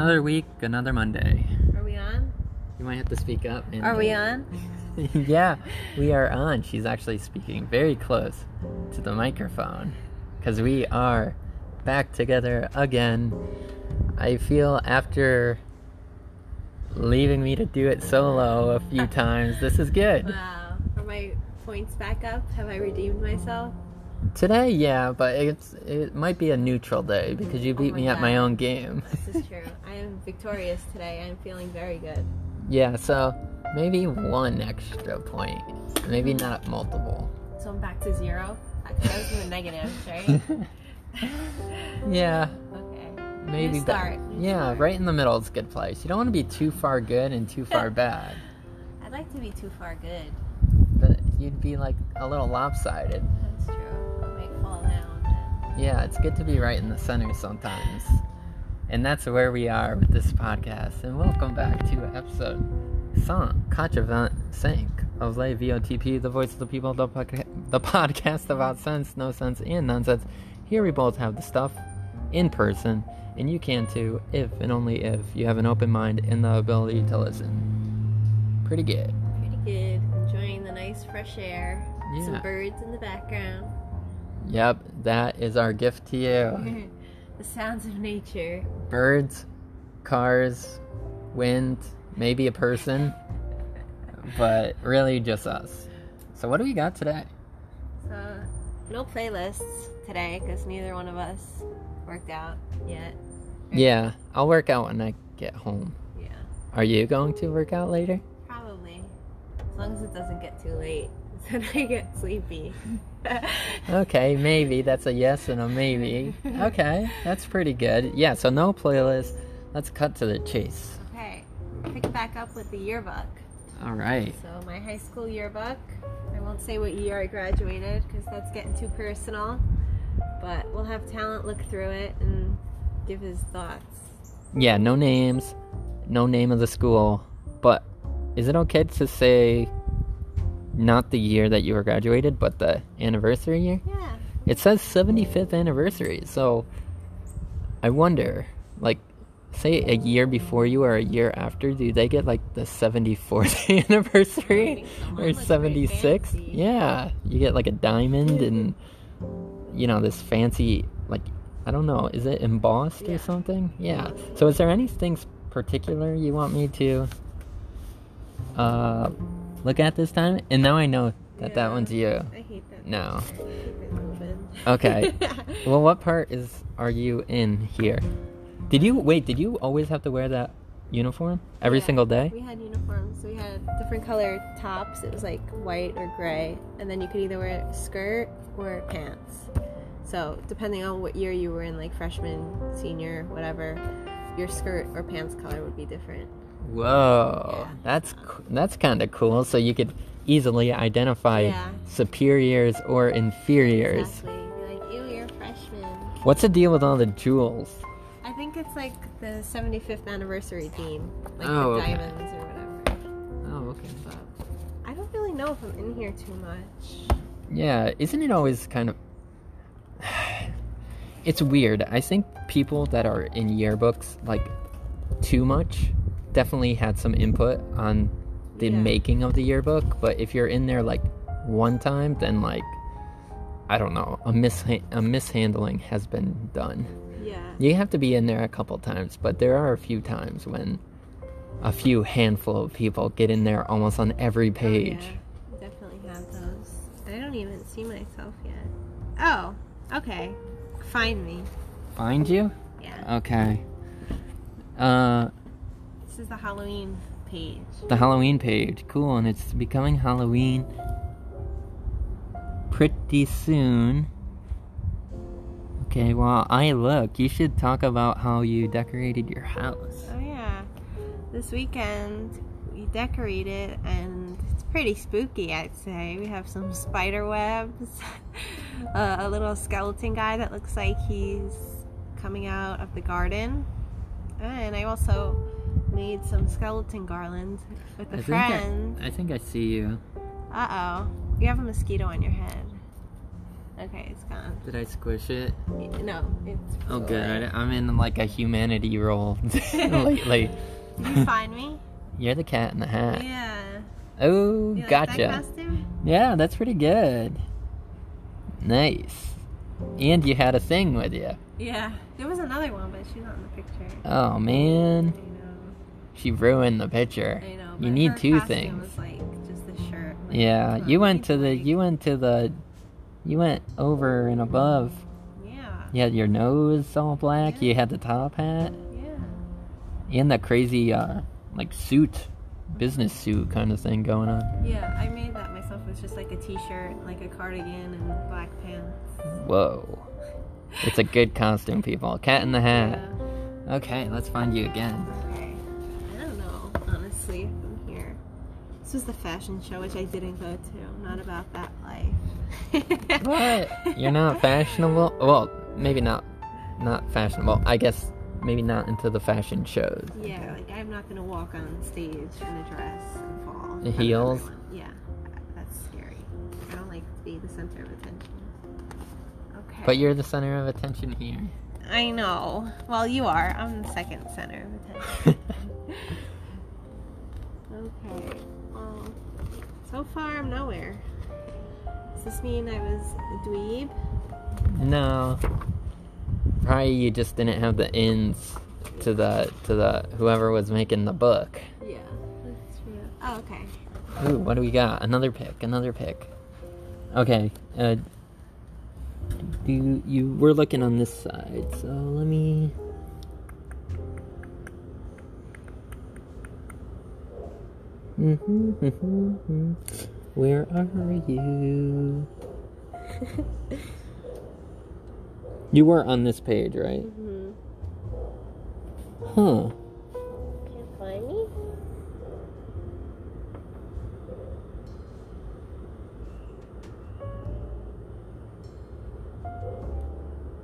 Another week, another Monday. Are we on? You might have to speak up. And are we on? Yeah, we are on. She's actually speaking very close to the microphone because we are back together again. I feel after leaving me to do it solo a few times, this is good. Wow. Are my points back up? Have I redeemed myself? Today, yeah, but it might be a neutral day because you beat me at my own game. This is true. I am victorious today. I'm feeling very good. Yeah, so maybe one extra point. Maybe not multiple. So I'm back to zero? That was in the negatives, right? Yeah. Okay. Maybe start. Yeah, right in the middle is a good place. You don't want to be too far good and too far bad. I'd like to be too far good. But you'd be like a little lopsided. That's true. Yeah, it's good to be right in the center sometimes. And that's where we are with this podcast. And welcome back to episode of Lay VOTP, the voice of the people, the podcast about sense, no sense, and nonsense. Here we both have the stuff in person, and you can too, if and only if you have an open mind and the ability to listen. Pretty good. Pretty good. Enjoying the nice fresh air. Yeah. Some birds in the background. Yep, that is our gift to you. The sounds of nature. Birds, cars, wind, maybe a person, but really just us. So what do we got today? So, no playlists today because neither one of us worked out yet. Right? Yeah, I'll work out when I get home. Yeah. Are you going to work out later? Probably. As long as it doesn't get too late. Then I get sleepy. Okay, maybe. That's a yes and a maybe. Okay, that's pretty good. Yeah, so no playlist. Let's cut to the chase. Okay, pick back up with the yearbook. All right. So my high school yearbook. I won't say what year I graduated because that's getting too personal. But we'll have talent look through it and give his thoughts. Yeah, no names, no name of the school. But is it okay to say... not the year that you were graduated, but the anniversary year? Yeah. It says 75th anniversary, so I wonder, like, say a year before you or a year after, do they get, like, the 74th anniversary? Or 76th? Yeah. You get, like, a diamond and, you know, this fancy, like, I don't know, is it embossed or something? Yeah. So is there anything particular you want me to... look at this time? And now I know that that one's you. I hate that. No. I keep it moving. Okay. Well, what part are you in here? Did you always have to wear that uniform every single day? We had uniforms. We had different color tops. It was like white or gray. And then you could either wear a skirt or pants. So depending on what year you were in, like freshman, senior, whatever, your skirt or pants color would be different. Whoa, yeah. That's kind of cool. So you could easily identify superiors or inferiors. Exactly. You're like, ew, you're a freshman. What's the deal with all the jewels? I think it's like the 75th anniversary theme, like the diamonds or whatever. Oh, okay. But I don't really know if I'm in here too much. Yeah, isn't it always kind of... It's weird. I think people that are in yearbooks, like, too much... definitely had some input on the making of the yearbook, but if you're in there like one time, then like I don't know, a mishandling has been done. Yeah, you have to be in there a couple times, but there are a few times when a few handful of people get in there almost on every page. Oh, yeah. I definitely have those. I don't even see myself yet. Oh, okay. Find me. Find you? Yeah. Okay. This is the Halloween page. The Halloween page. Cool. And it's becoming Halloween pretty soon. Okay, well, I look. You should talk about how you decorated your house. Oh, yeah. This weekend, we decorated, and it's pretty spooky, I'd say. We have some spider webs, a little skeleton guy that looks like he's coming out of the garden. And I also... made some skeleton garlands with a friend. I think I see you. Uh-oh. You have a mosquito on your head. Okay, it's gone. Did I squish it? No, it's... Oh, cool. Good. I'm in like a humanity role lately. You find me? You're the cat in the hat. Yeah. Oh, you gotcha. Like that costume? Yeah, that's pretty good. Nice. And you had a thing with you. Yeah. There was another one, but she's not in the picture. Oh, man. I know. She ruined the picture. I know. You need two things. Was, like, just the shirt. Like, yeah, you went over and above. Yeah. You had your nose all black. Yeah. You had the top hat. Yeah. And the crazy, like, suit. Business suit kind of thing going on. Yeah, I made that myself. It's just like a t-shirt, like a cardigan, and black pants. Whoa. It's a good costume, people. Cat in the hat. Yeah. Okay, let's find you again. Okay. I don't know, honestly, from here. This was the fashion show, which I didn't go to. I'm not about that life. What? You're not fashionable? Well, maybe not fashionable. I guess... Maybe not into the fashion shows. Yeah, like I'm not gonna walk on stage in a dress and fall. The heels? Yeah, that's scary. I don't like to be the center of attention. Okay. But you're the center of attention here. I know. Well, you are. I'm the second center of attention. Okay. Well, so far I'm nowhere. Does this mean I was a dweeb? No. Probably you just didn't have the ends to the whoever was making the book. Yeah, that's true. Oh, okay. Ooh, what do we got? Another pick. Another pick. Okay. You were looking on this side, so let me. Where are you? You were on this page, right? Mm-hmm. Huh. Can't find me?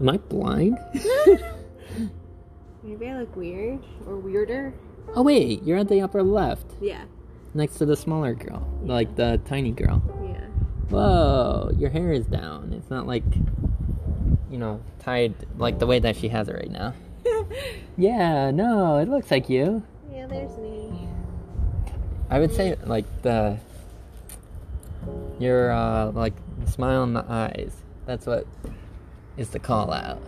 Am I blind? Maybe I look weird or weirder. Oh wait, you're at the upper left. Yeah. Next to the smaller girl. Yeah. Like the tiny girl. Yeah. Whoa, your hair is down. It's not like... You know, tied like the way that she has it right now. Yeah, no, it looks like you. Yeah, there's me. I would say like your like smile in the eyes. That's what is the call out.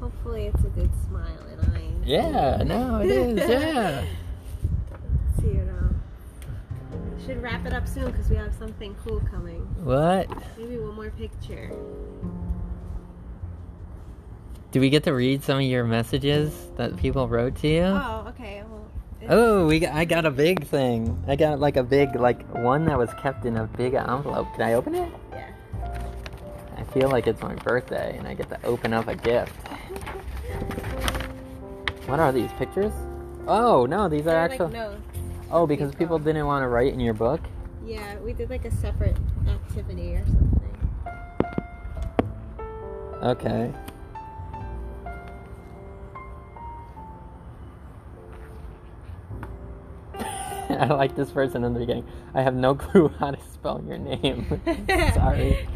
Hopefully, it's a good smile and eyes. Yeah, no, it is. Yeah. Let's see it all. We should wrap it up soon because we have something cool coming. What? Maybe one more picture. Did we get to read some of your messages that people wrote to you? Oh, okay. Well, oh, I got a big thing. I got like a big, like one that was kept in a big envelope. Can I open it? Yeah. I feel like it's my birthday and I get to open up a gift. What are these pictures? Oh, no, these are actual... Like notes. Oh, because people didn't want to write in your book? Yeah, we did like a separate activity or something. Okay. I like this person in the beginning. I have no clue how to spell your name. Sorry.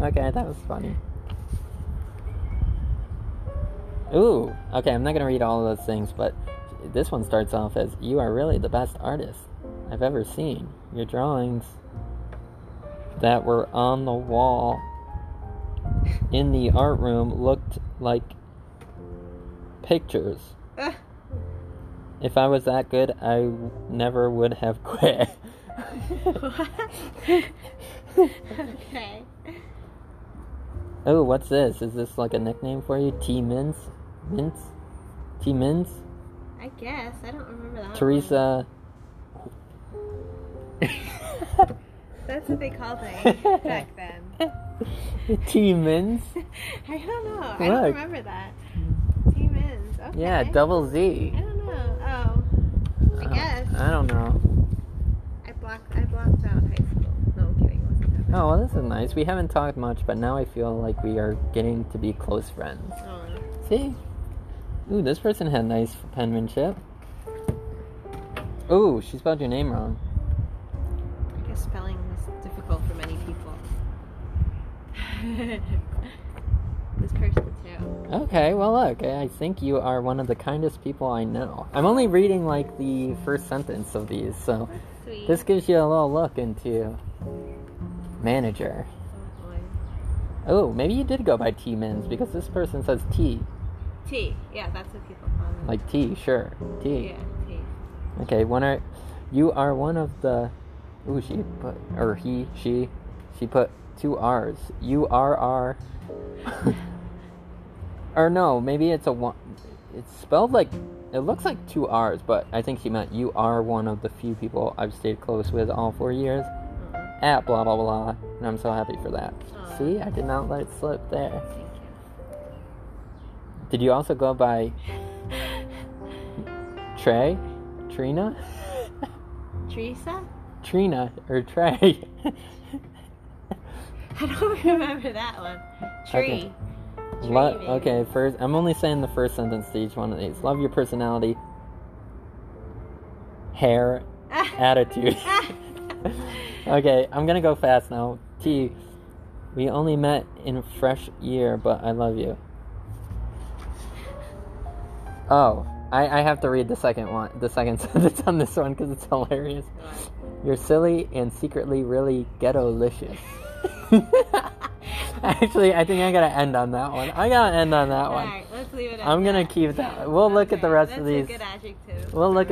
Okay, that was funny. Ooh. Okay, I'm not going to read all of those things, but this one starts off as, "You are really the best artist I've ever seen. Your drawings that were on the wall in the art room looked like pictures. If I was that good, I never would have quit." Okay. Oh, what's this? Is this like a nickname for you? T-Mins? Mints? T-Mins? I guess. I don't remember that. Teresa. That's what they called me back then. T-Mins? I don't know. Look. I don't remember that. T-Mins. Okay. Yeah, double Z. I don't know. Oh. I guess. I don't know. I blocked out high school. No, I'm kidding. Wasn't that? Oh, well, this is nice. We haven't talked much, but now I feel like we are getting to be close friends. Oh. See? Ooh, this person had nice penmanship. Ooh, she spelled your name wrong. I guess spelling is difficult for many people. This person too. Okay, well look, I think you are one of the kindest people I know. I'm only reading like the first sentence of these, so this gives you a little look into manager. Oh, maybe you did go by T-Mins because this person says T. T, yeah, that's what people call them. Like T, sure. T. Yeah, T. Okay, you are one of the... Ooh, she put... Or he, she. She put two R's. You are... Or no, maybe it's a one... It's spelled like... It looks like two R's, but I think she meant you are one of the few people I've stayed close with all 4 years. At blah blah blah, and I'm so happy for that. Aww. See, I did not let it slip there. Thank you. Did you also go by Trey? Trina? Teresa? Trina or Trey? I don't remember that one. Tree. Okay. Okay, first I'm only saying the first sentence to each one of these. Love your personality, hair, attitude. Okay, I'm gonna go fast now. T, we only met in fresh year, but I love you. Oh, I have to read the second sentence on this one because it's hilarious. You're silly and secretly really ghetto-licious. Actually, I think I gotta end on that one. All right, let's leave it at I'm gonna keep that. We'll look at the rest of these. That's a good adjective. We'll look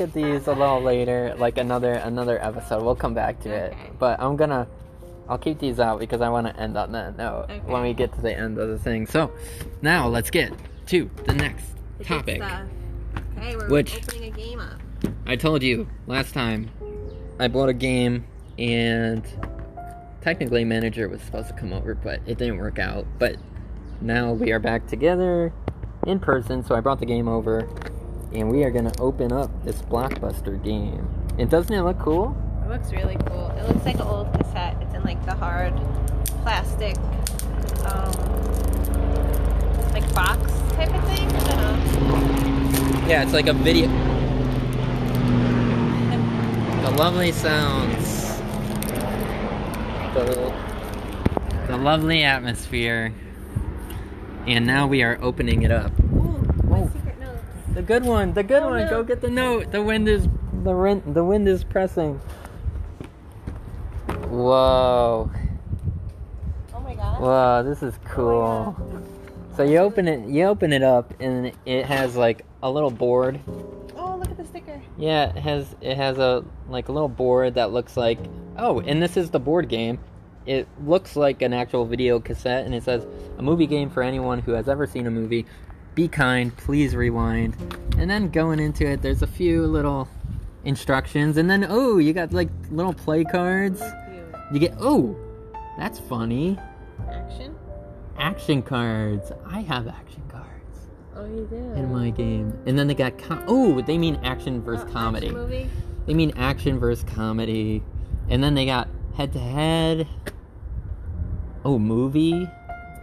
at these a little later, like another episode. We'll come back to it. But I'll keep these out because I want to end on that note when we get to the end of the thing. So now let's get to the next topic. Okay, we're opening a game up. I told you last time I bought a game and technically manager was supposed to come over, but it didn't work out. But now we are back together in person, so I brought the game over. And we are going to open up this Blockbuster game. And doesn't it look cool? It looks really cool. It looks like an old cassette. It's in like the hard plastic, like box type of thing. I don't know. Yeah, it's like a video. The lovely sounds. The lovely atmosphere. And now we are opening it up. The good one. No. Go get the note. The wind is pressing. Whoa. Oh my god. Whoa, this is cool. Oh so you open it up, and it has like a little board. Oh, look at the sticker. Yeah, it has a like a little board that looks like. Oh, and this is the board game. It looks like an actual video cassette, and it says a movie game for anyone who has ever seen a movie. Be kind, please rewind. And then going into it, there's a few little instructions. And then, oh, you got, like, little play cards. Cute. You get, oh, that's funny. Action? Action cards. I have action cards. Oh, you do? In my game. And then they got, they mean action versus comedy. Action movie? They mean action versus comedy. And then they got head-to-head. Oh, movie.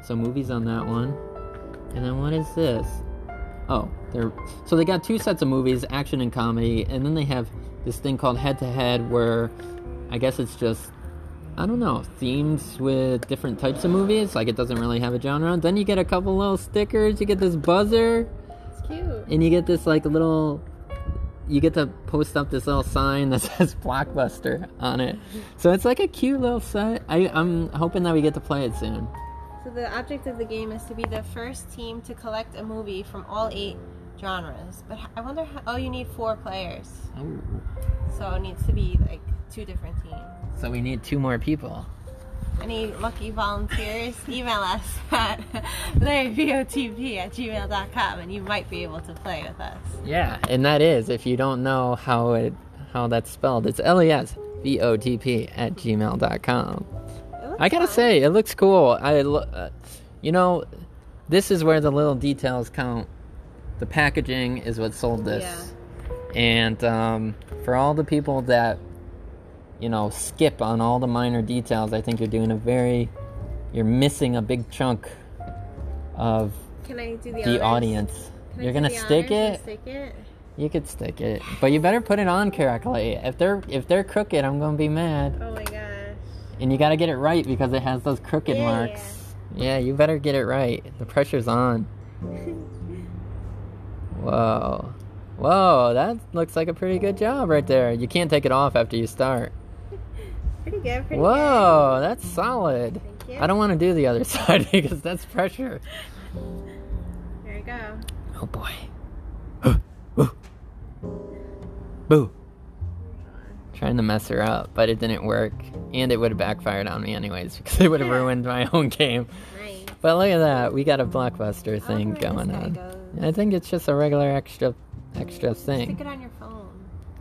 So movie's on that one. And then what is this? Oh, so they got two sets of movies, action and comedy, and then they have this thing called head-to-head where I guess it's just, I don't know, themes with different types of movies. Like it doesn't really have a genre. Then you get a couple little stickers. You get this buzzer. It's cute. And you get this like little, you get to post up this little sign that says Blockbuster on it. So it's like a cute little set. I'm hoping that we get to play it soon. So the object of the game is to be the first team to collect a movie from all 8 genres. But I wonder how... Oh, you need 4 players. Oh. So it needs to be, like, 2 different teams. So we need 2 more people. Any lucky volunteers, email us at LayVOTP@gmail.com and you might be able to play with us. Yeah, and that is, if you don't know how that's spelled, it's LASVOTP@gmail.com. I gotta say, it looks cool. You know, this is where the little details count. The packaging is what sold this. Yeah. And for all the people that, you know, skip on all the minor details, I think you're missing a big chunk of the audience. You're gonna stick it? You could stick it, but you better put it on correctly. If they're crooked, I'm gonna be mad. Oh my god. And you gotta get it right because it has those crooked marks. Yeah, you better get it right. The pressure's on. Whoa. Whoa, that looks like a pretty good job right there. You can't take it off after you start. Pretty good, pretty good. Whoa, that's solid. Thank you. I don't want to do the other side because that's pressure. There you go. Oh boy. Boo. Trying to mess her up, but it didn't work. And it would have backfired on me anyways because it would have ruined my own game. Nice. But look at that. We got a Blockbuster thing going on. I think it's just a regular extra thing. Stick it on your phone.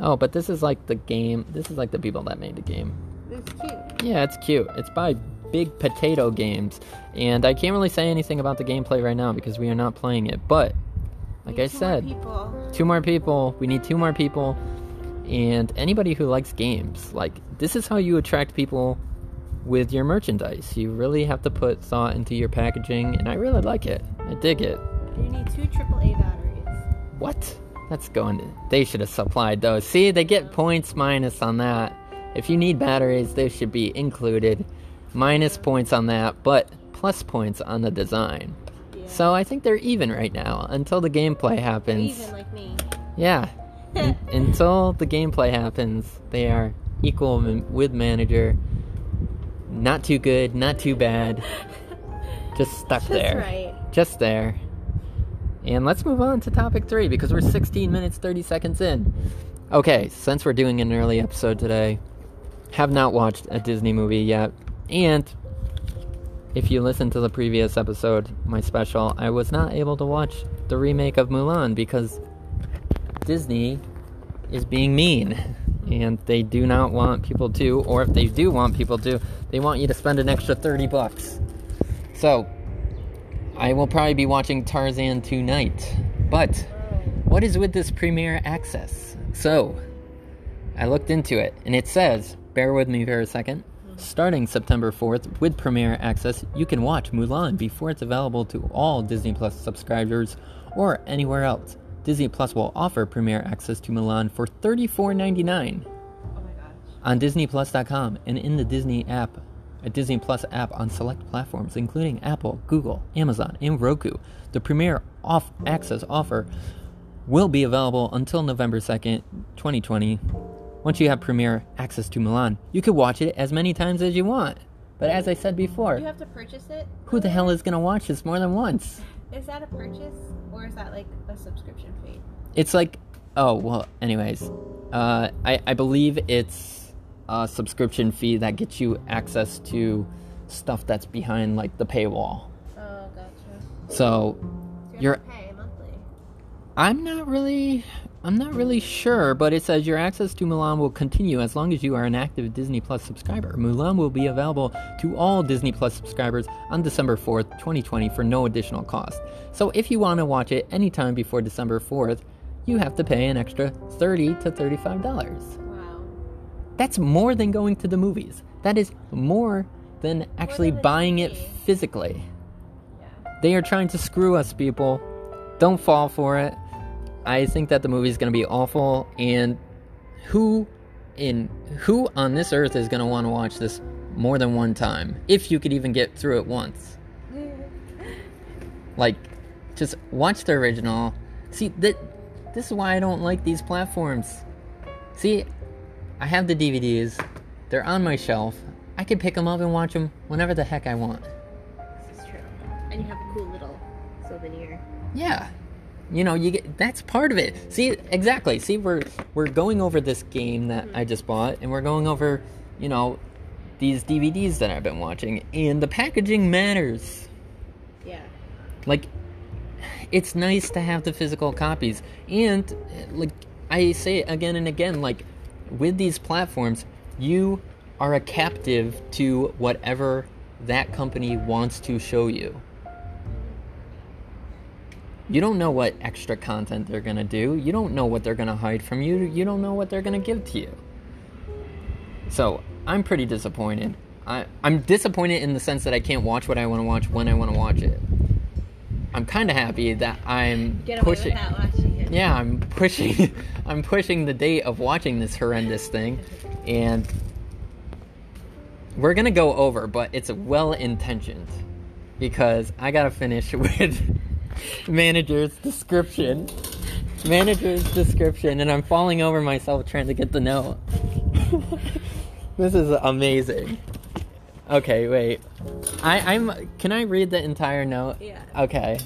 Oh, but this is like the game. This is like the people that made the game. It's cute. Yeah, it's cute. It's by Big Potato Games. And I can't really say anything about the gameplay right now because we are not playing it. But, like I said, two more people. We need two more people. And anybody who likes games, like, this is how you attract people with your merchandise. You really have to put thought into your packaging. And I really like it. I dig it. You need two AAA batteries. What? That's going to... They should have supplied those. See, they get points minus on that. If you need batteries, they should be included. Minus points on that, but plus points on the design. Yeah. So I think they're even right now, until the gameplay happens. They're even, like me. Yeah. Until the gameplay happens, they are equal with manager. Not too good, not too bad. Just stuck there. Right. Just there. And let's move on to topic 3 because we're 16 minutes 30 seconds in. Okay, since we're doing an early episode today, have not watched a Disney movie yet. And if you listen to the previous episode, my special, I was not able to watch the remake of Mulan because Disney is being mean. And they do not want people to, or if they do want people to, they want you to spend an extra $30. So... I will probably be watching Tarzan tonight, but what is with this Premiere Access? So, I looked into it, and it says, bear with me for a second, starting September 4th with Premiere Access, you can watch Mulan before it's available to all Disney Plus subscribers or anywhere else. Disney Plus will offer Premiere Access to Mulan for $34.99 on DisneyPlus.com and in the Disney app. A Disney Plus app on select platforms, including Apple, Google, Amazon, and Roku. The Premiere Access offer will be available until November 2nd, 2020. Once you have Premiere Access to Mulan, you can watch it as many times as you want. But as I said before... You have to purchase it? Who the hell is going to watch this more than once? Is that a purchase? Or is that like a subscription fee? It's like... Oh, well, anyways. I believe it's... a subscription fee that gets you access to stuff that's behind like the paywall. Oh, gotcha. So you're to pay monthly. I'm not really sure, but it says your access to Mulan will continue as long as you are an active Disney Plus subscriber. Mulan will be available to all Disney Plus subscribers on December 4th, 2020 for no additional cost. So if you want to watch it anytime before December 4th, you have to pay an extra $30 to $35. That's more than going to the movies. That is more than actually buying it physically. Yeah. They are trying to screw us, people. Don't fall for it. I think that the movie is going to be awful. And who on this earth is going to want to watch this more than one time? If you could even get through it once. Like, just watch the original. See, this is why I don't like these platforms. See... I have the DVDs, they're on my shelf, I can pick them up and watch them whenever the heck I want. This is true. And you have a cool little souvenir. Yeah. You know, you get, that's part of it. See, exactly. See, we're going over this game that I just bought, and we're going over, you know, these DVDs that I've been watching, and the packaging matters. Yeah. Like, it's nice to have the physical copies. And, like, I say it again and again, like, with these platforms, you are a captive to whatever that company wants to show you. You don't know what extra content they're going to do. You don't know what they're going to hide from you. You don't know what they're going to give to you. So, I'm pretty disappointed. I'm disappointed in the sense that I can't watch what I want to watch when I want to watch it. I'm kind of happy that I'm pushing... Get away without watching. Yeah, I'm pushing the date of watching this horrendous thing, and We're going to go over, but it's well-intentioned because I got to finish with manager's description, and I'm falling over myself trying to get the note. This is amazing. Okay, wait. Can I read the entire note? Yeah. Okay.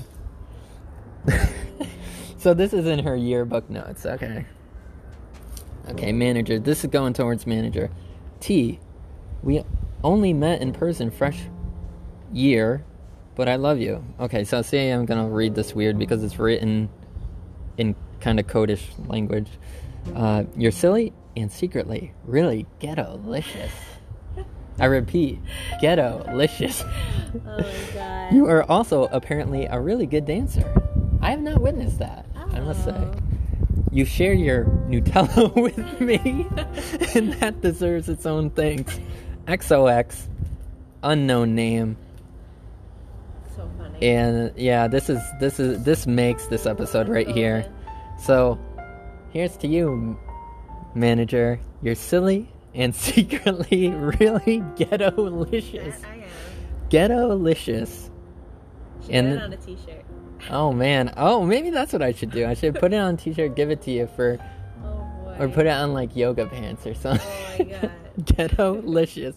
So this is in her yearbook notes. Okay. Okay, manager. This is going towards manager. T, we only met in person fresh year, but I love you. Okay, so see, I'm going to read this weird because it's written in kind of codish language. You're silly and secretly really ghetto-licious. I repeat, ghetto-licious. Oh, God. You are also apparently a really good dancer. I have not witnessed that, I must say. You share your Nutella with me, and that deserves its own thanks. XOX, unknown name. So funny. And yeah, this makes this episode right here. So, here's to you, manager. You're silly and secretly really ghetto-licious. Yeah, I am. Ghetto-licious. She put it on a t-shirt. Oh, man. Oh, maybe that's what I should do. I should put it on a t-shirt, give it to you for... Oh, boy. Or put it on, like, yoga pants or something. Oh, my God. Ghetto-licious.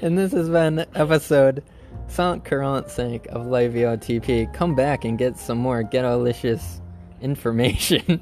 And this has been episode Sound Current Sync of Lay VOTP. Come back and get some more ghetto-licious information.